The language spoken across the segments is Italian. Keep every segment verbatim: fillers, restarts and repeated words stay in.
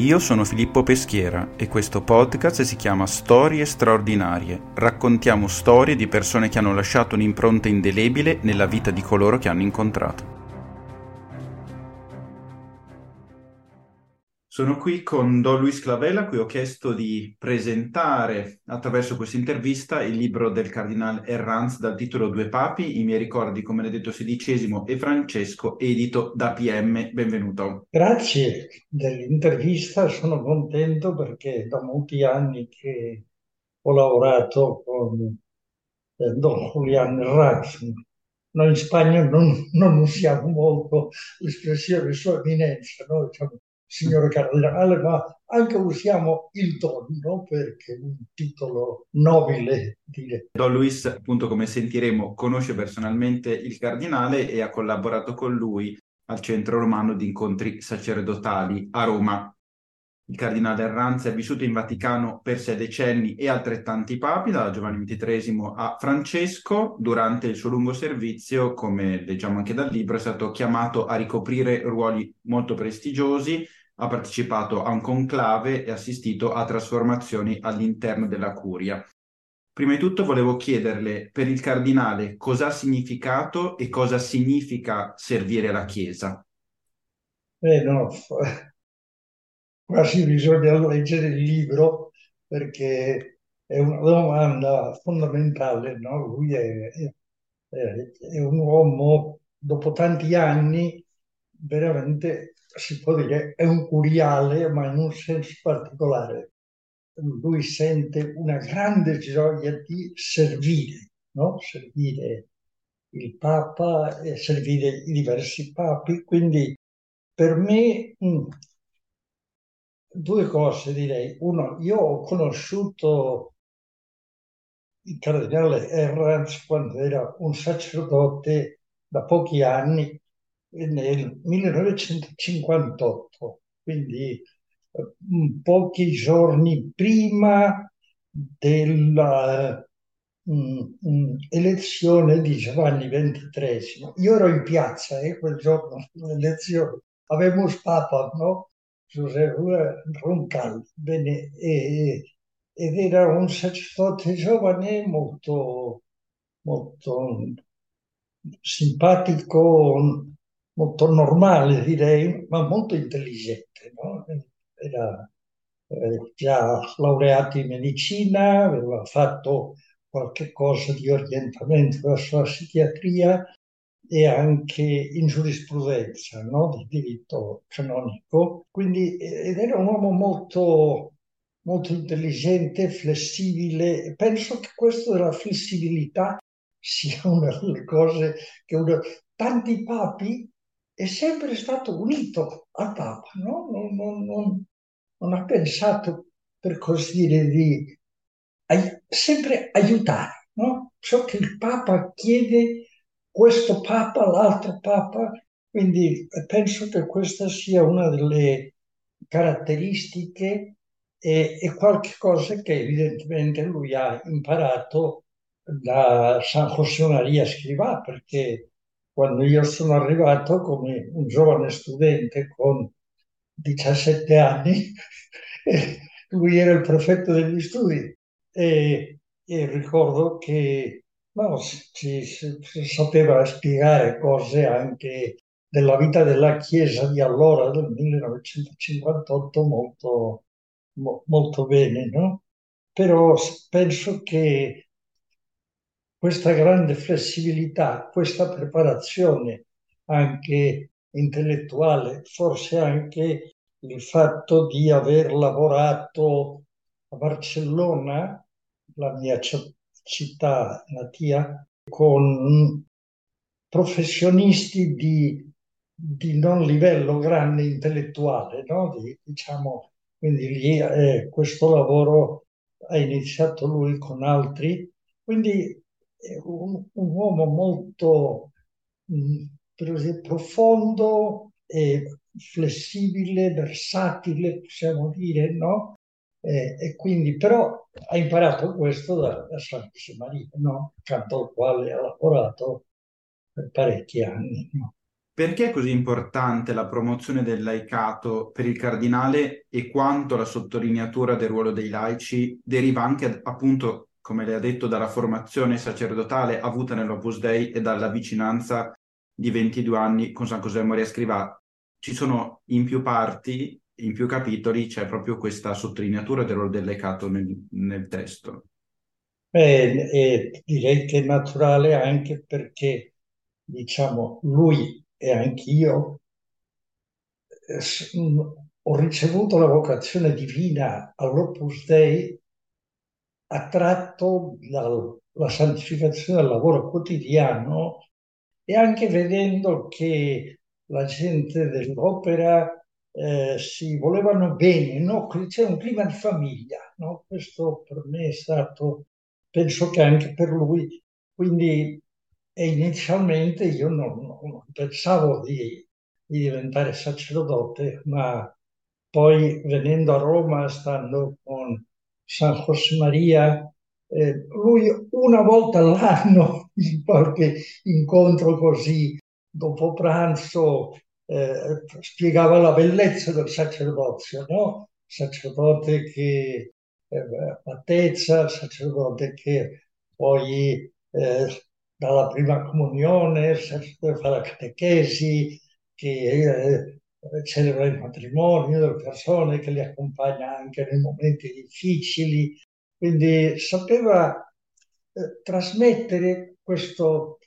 Io sono Filippo Peschiera e questo podcast si chiama Storie straordinarie. Raccontiamo storie di persone che hanno lasciato un'impronta indelebile nella vita di coloro che hanno incontrato. Sono qui con Don Luis Clavella, a cui ho chiesto di presentare attraverso questa intervista il libro del Cardinale Herranz dal titolo Due Papi, i miei ricordi, con Benedetto sedicesimo e Francesco, edito da P M. Benvenuto. Grazie dell'intervista, sono contento perché da molti anni che ho lavorato con Don Juliano Raz. Noi in Spagna non, non usiamo molto l'espressione sua eminenza, noi diciamo signor Cardinale, ma anche usiamo il tono perché è un titolo nobile, dire. Don Luis, appunto, come sentiremo, conosce personalmente il Cardinale e ha collaborato con lui al Centro Romano di Incontri Sacerdotali a Roma. Il Cardinale Herranz è vissuto in Vaticano per sei decenni e altrettanti papi, da Giovanni ventitreesimo a Francesco. Durante il suo lungo servizio, come leggiamo anche dal libro, è stato chiamato a ricoprire ruoli molto prestigiosi, ha partecipato a un conclave e assistito a trasformazioni all'interno della curia. Prima di tutto volevo chiederle, per il Cardinale, cosa ha significato e cosa significa servire la Chiesa? Eh no... Quasi bisogna leggere il libro perché è una domanda fondamentale, no? Lui è, è, è un uomo, dopo tanti anni, veramente si può dire è un curiale, ma in un senso particolare. Lui sente una grande gioia di servire, no? Servire il Papa e servire i diversi papi. Quindi per me... Mh, Due cose direi. Uno, io ho conosciuto il Cardinale Herranz quando era un sacerdote da pochi anni, nel millenovecentocinquantotto, quindi eh, pochi giorni prima della mh, mh, elezione di Giovanni ventitreesimo. Io ero in piazza eh, quel giorno dell'elezione, avevo un papa, no? Giuseppe Roncalli, bene, e, ed era un sacerdote giovane molto, molto simpatico, molto normale direi, ma molto intelligente, no? Era eh, già laureato in medicina, aveva fatto qualche cosa di orientamento verso la psichiatria e anche in giurisprudenza, no? Del diritto canonico. Quindi, ed era un uomo molto, molto intelligente, flessibile. Penso che questo della flessibilità sia una delle cose che uno, tanti papi è sempre stato unito al Papa, no? Non, non, non, non ha pensato, per così dire, di ai, sempre aiutare, no? Ciò che il Papa chiede, questo Papa, l'altro Papa, quindi penso che questa sia una delle caratteristiche e, e qualche cosa che evidentemente lui ha imparato da San Josemaría Escrivá, perché quando io sono arrivato come un giovane studente con diciassette anni, lui era il prefetto degli studi e, e ricordo che No, si, si, si sapeva spiegare cose anche della vita della Chiesa di allora, del millenovecentocinquantotto, molto, mo, molto bene, no? Però penso che questa grande flessibilità, questa preparazione anche intellettuale, forse anche il fatto di aver lavorato a Barcellona, la mia città, città natia, con professionisti di, di non livello grande intellettuale, no? Di, diciamo, quindi lì, eh, questo lavoro ha iniziato lui con altri, quindi eh, un, un uomo molto mh, per profondo e flessibile, versatile, possiamo dire, no? Eh, e quindi però ha imparato questo da, da San Josemaría, no? Accanto al quale ha lavorato per parecchi anni. No? Perché è così importante la promozione del laicato per il cardinale e quanto la sottolineatura del ruolo dei laici deriva anche, appunto, come le ha detto, dalla formazione sacerdotale avuta nell'Opus Dei e dalla vicinanza di ventidue anni con San Josemaría Escrivá? Ci sono in più parti, in più capitoli, c'è proprio questa sottolineatura del ruolo del laicato nel, nel testo. Eh, eh, direi che è naturale anche perché, diciamo, lui... e anch'io ho ricevuto la vocazione divina all'Opus Dei attratto dalla santificazione del lavoro quotidiano e anche vedendo che la gente dell'opera eh, si volevano bene, no? C'era un clima di famiglia, no? Questo per me è stato, penso che anche per lui, quindi... E inizialmente io non, non pensavo di, di diventare sacerdote, ma poi venendo a Roma, stando con San Josemaría, eh, lui una volta all'anno, in qualche incontro così, dopo pranzo, eh, spiegava la bellezza del sacerdozio, no? Sacerdote che eh, battezza, sacerdote che poi... Eh, dalla prima comunione, fa la catechesi, che eh, celebra il matrimonio delle persone, che le accompagna anche nei momenti difficili. Quindi sapeva eh, trasmettere questo,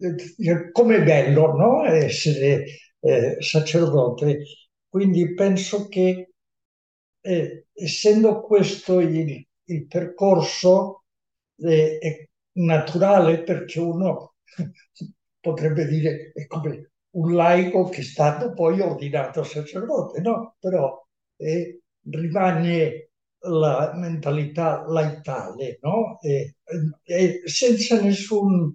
eh, com'è bello, no? Essere eh, sacerdote. Quindi penso che, eh, essendo questo il, il percorso, eh, è naturale, perché uno potrebbe dire è come un laico che è stato poi ordinato sacerdote, no? Però eh, rimane la mentalità laicale, no? E, e senza nessun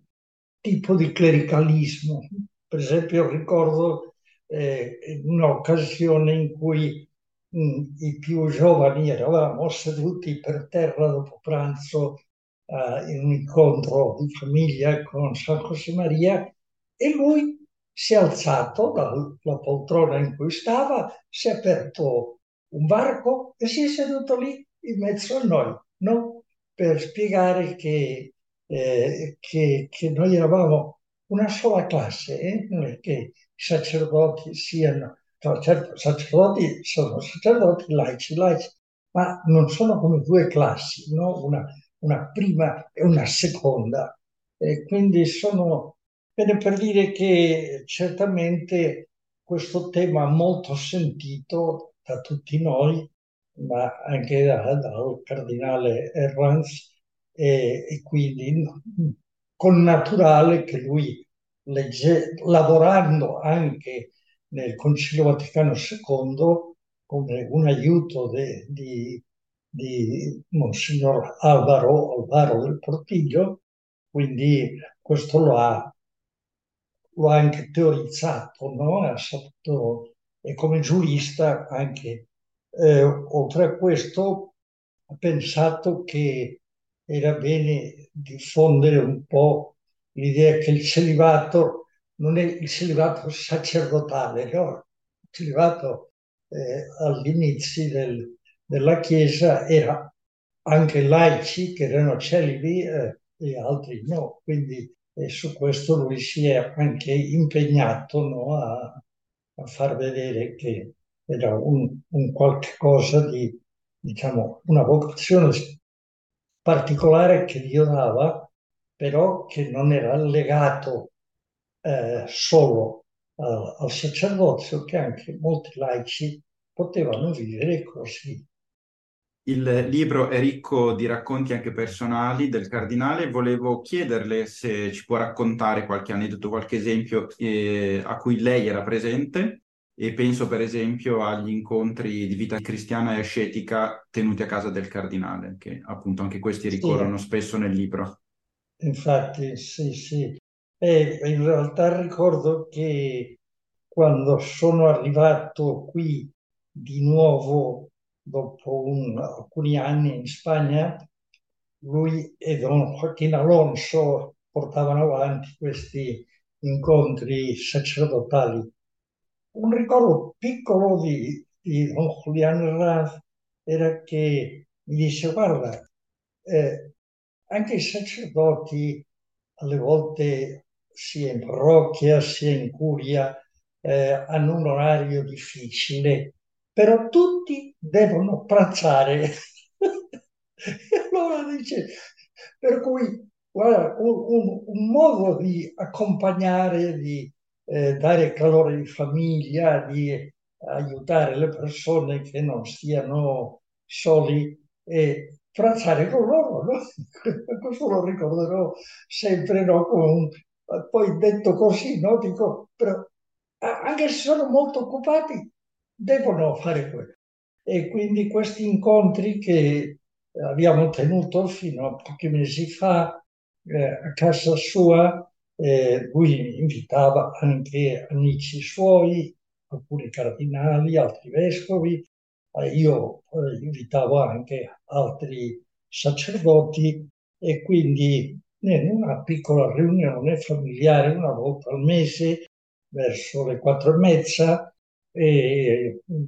tipo di clericalismo. Per esempio ricordo eh, un'occasione in cui mh, i più giovani eravamo seduti per terra dopo pranzo Uh, in un incontro di famiglia con San Josemaría, e lui si è alzato dalla poltrona in cui stava, si è aperto un varco e si è seduto lì in mezzo a noi, no? Per spiegare che, eh, che, che noi eravamo una sola classe, eh? Non è che i sacerdoti siano, no, certo, i sacerdoti sono sacerdoti laici, laici, ma non sono come due classi, no? Una una prima e una seconda, e quindi sono, bene, per dire che certamente questo tema molto sentito da tutti noi, ma anche da, dal cardinale Herranz, e, e quindi con naturale che lui, legge, lavorando anche nel Concilio Vaticano secondo, come un aiuto de, di di Monsignor Alvaro, Alvaro del Portillo, quindi questo lo ha, lo ha anche teorizzato, no? Ha saputo, e come giurista anche, eh, oltre a questo, ha pensato che era bene diffondere un po' l'idea che il celibato non è il celibato sacerdotale, no? Il celibato eh, all'inizio del della Chiesa era anche laici che erano celibi eh, e altri no, quindi eh, su questo lui si è anche impegnato, no, a, a far vedere che era un, un qualche cosa di, diciamo, una vocazione particolare che Dio dava, però che non era legato eh, solo a, al sacerdozio, che anche molti laici potevano vivere così. Il libro è ricco di racconti anche personali del cardinale. Volevo chiederle se ci può raccontare qualche aneddoto, qualche esempio eh, a cui lei era presente, e penso per esempio agli incontri di vita cristiana e ascetica tenuti a casa del cardinale, che appunto anche questi ricorrono sì. spesso nel libro. Infatti, sì, sì. Eh, in realtà ricordo che quando sono arrivato qui di nuovo, dopo un, alcuni anni in Spagna, lui e Don Joaquín Alonso portavano avanti questi Incontri Sacerdotali. Un ricordo piccolo di, di Don Juliano Raz era che mi disse: guarda, eh, anche i sacerdoti alle volte sia in parrocchia sia in curia eh, hanno un orario difficile, però tutti devono pranzare. E allora dice, per cui guarda, un, un, un modo di accompagnare, di eh, dare calore di famiglia, di aiutare le persone che non stiano soli e pranzare con loro, no? Questo lo ricorderò sempre, no? Con, poi detto così, no? Dico, però, anche se sono molto occupati, devono fare quello. E quindi questi incontri che abbiamo tenuto fino a pochi mesi fa eh, a casa sua, eh, lui invitava anche amici suoi, alcuni cardinali, altri vescovi, eh, io eh, invitavo anche altri sacerdoti, e quindi in una piccola riunione familiare una volta al mese verso le quattro e mezza, e un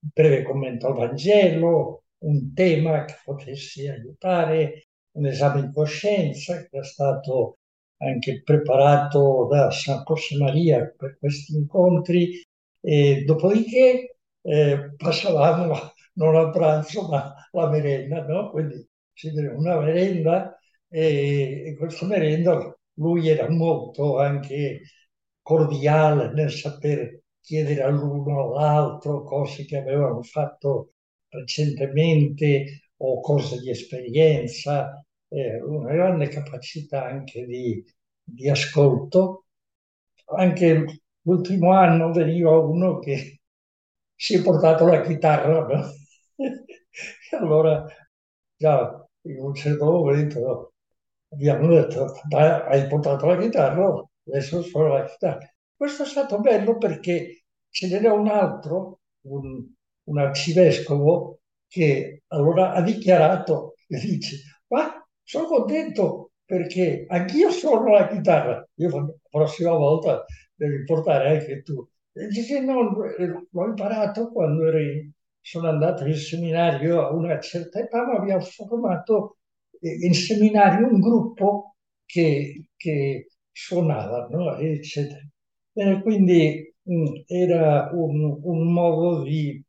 breve commento al Vangelo, un tema che potesse aiutare, un esame di coscienza che era stato anche preparato da San Josemaría per questi incontri, e dopodiché eh, passavamo non a pranzo ma la merenda, no? Quindi una merenda, e, e questa merenda lui era molto anche cordiale nel sapere chiedere all'uno all'altro cose che avevano fatto recentemente o cose di esperienza, eh, una grande capacità anche di, di ascolto. Anche l'ultimo anno veniva uno che si è portato la chitarra, no? E allora già in un certo momento abbiamo detto: hai portato la chitarra, adesso suona la chitarra. Questo è stato bello perché ce n'era un altro, un, un arcivescovo, che allora ha dichiarato, e dice: ma sono contento perché anch'io suono la chitarra, io la prossima volta devi portare anche tu. E dice: no, l'ho imparato quando eri, sono andato in seminario a una certa età, ma abbiamo formato in seminario un gruppo che, che suonava, no? Eccetera. E quindi mh, era un, un modo di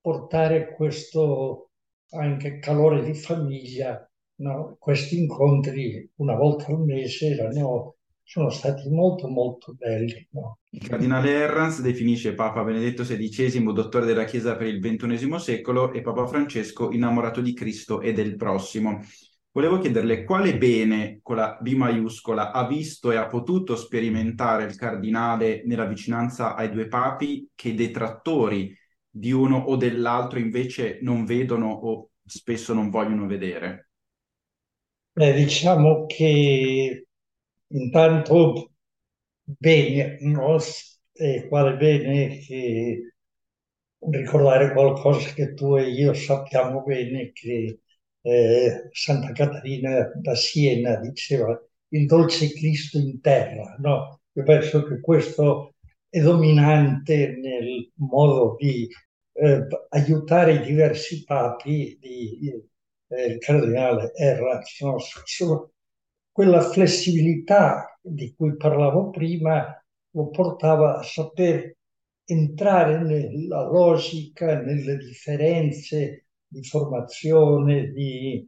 portare questo anche calore di famiglia, no? Questi incontri una volta al mese erano, sono stati molto molto belli, no? Il Cardinale Herranz definisce Papa Benedetto sedicesimo dottore della Chiesa per il ventunesimo secolo e Papa Francesco innamorato di Cristo e del prossimo. Volevo chiederle quale bene con la B maiuscola ha visto e ha potuto sperimentare il Cardinale nella vicinanza ai due papi che i detrattori di uno o dell'altro invece non vedono o spesso non vogliono vedere? Beh, diciamo che intanto bene, no? E quale bene che ricordare qualcosa che tu e io sappiamo bene, che eh, Santa Caterina da Siena diceva il dolce Cristo in terra, no? Io penso che questo è dominante nel modo di eh, aiutare i diversi papi di, di, eh, il Cardinale Herranz, no? Quella flessibilità di cui parlavo prima lo portava a saper entrare nella logica, nelle differenze di formazione, di,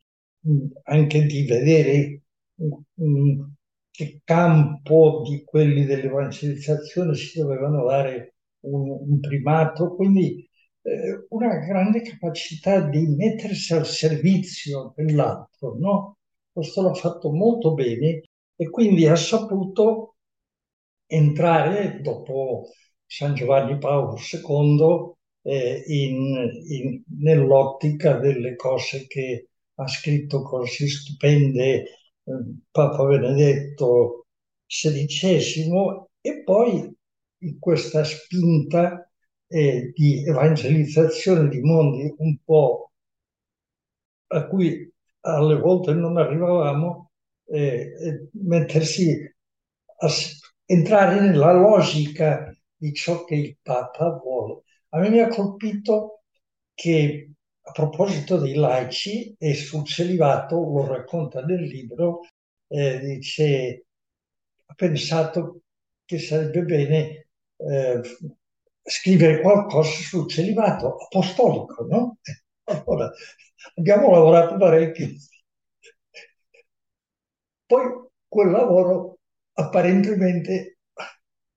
anche di vedere um, che campo di quelli dell'evangelizzazione si dovevano dare un, un primato, quindi eh, una grande capacità di mettersi al servizio dell'altro, no? Questo l'ha fatto molto bene, e quindi ha saputo entrare, dopo San Giovanni Paolo secondo, eh, in, in, nell'ottica delle cose che ha scritto così stupende Papa Benedetto sedicesimo, e poi in questa spinta eh, di evangelizzazione di mondi un po' a cui alle volte non arrivavamo, eh, mettersi a, entrare nella logica di ciò che il Papa vuole. A me mi ha colpito che, a proposito dei laici, e sul celibato lo racconta nel libro, eh, dice, ha pensato che sarebbe bene eh, scrivere qualcosa sul celibato apostolico, no? Allora, abbiamo lavorato parecchio. Poi quel lavoro apparentemente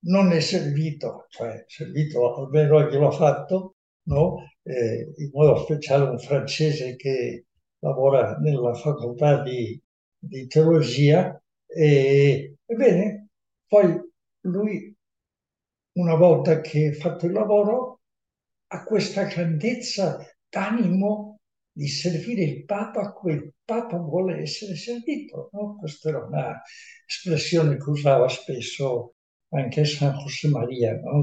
non è servito, cioè è servito almeno a chi l'ha fatto, no? Eh, in modo speciale un francese che lavora nella facoltà di, di teologia. E, ebbene, poi lui, una volta che ha fatto il lavoro, ha questa grandezza d'animo di servire il Papa a cui il Papa vuole essere servito, no? Questa era una espressione che usava spesso anche San Josemaría, no?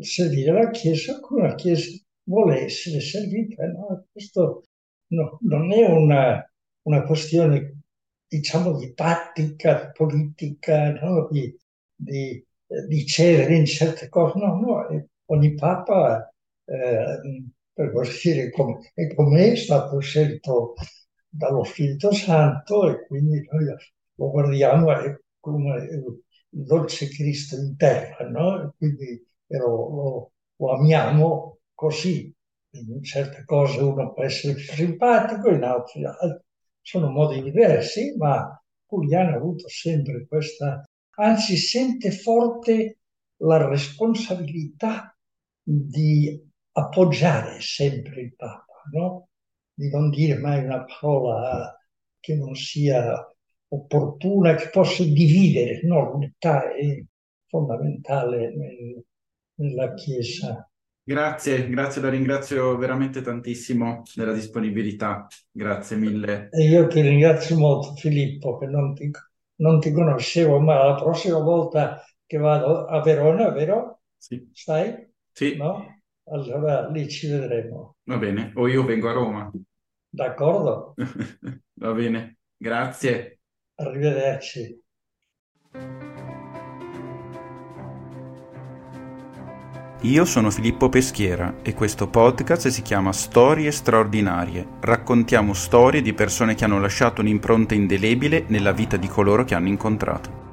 Servire la Chiesa come la Chiesa vuole essere servita, no? Questo no, non è una, una questione, diciamo, di tattica politica, no? Di, di di cedere in certe cose, no, no, ogni Papa, eh, per così dire, com è come è stato scelto dallo Spirito Santo, e quindi noi lo guardiamo come il dolce Cristo in terra, no? E quindi lo, lo, lo amiamo così. In certe cose uno può essere più simpatico, in altri sono modi diversi, ma Giuliano ha avuto sempre questa... Anzi, sente forte la responsabilità di appoggiare sempre il Papa, no? Di non dire mai una parola che non sia opportuna, che possa dividere, no? L'unità è fondamentale nel, nella Chiesa. Grazie, grazie, la ringrazio veramente tantissimo della disponibilità, grazie mille. E io ti ringrazio molto, Filippo, che non ti... Non ti conoscevo, ma la prossima volta che vado a Verona, vero? Sì. Stai? Sì. No? Allora lì ci vedremo. Va bene, o io vengo a Roma. D'accordo. Va bene, grazie. Arrivederci. Io sono Filippo Peschiera e questo podcast si chiama Storie straordinarie. Raccontiamo storie di persone che hanno lasciato un'impronta indelebile nella vita di coloro che hanno incontrato.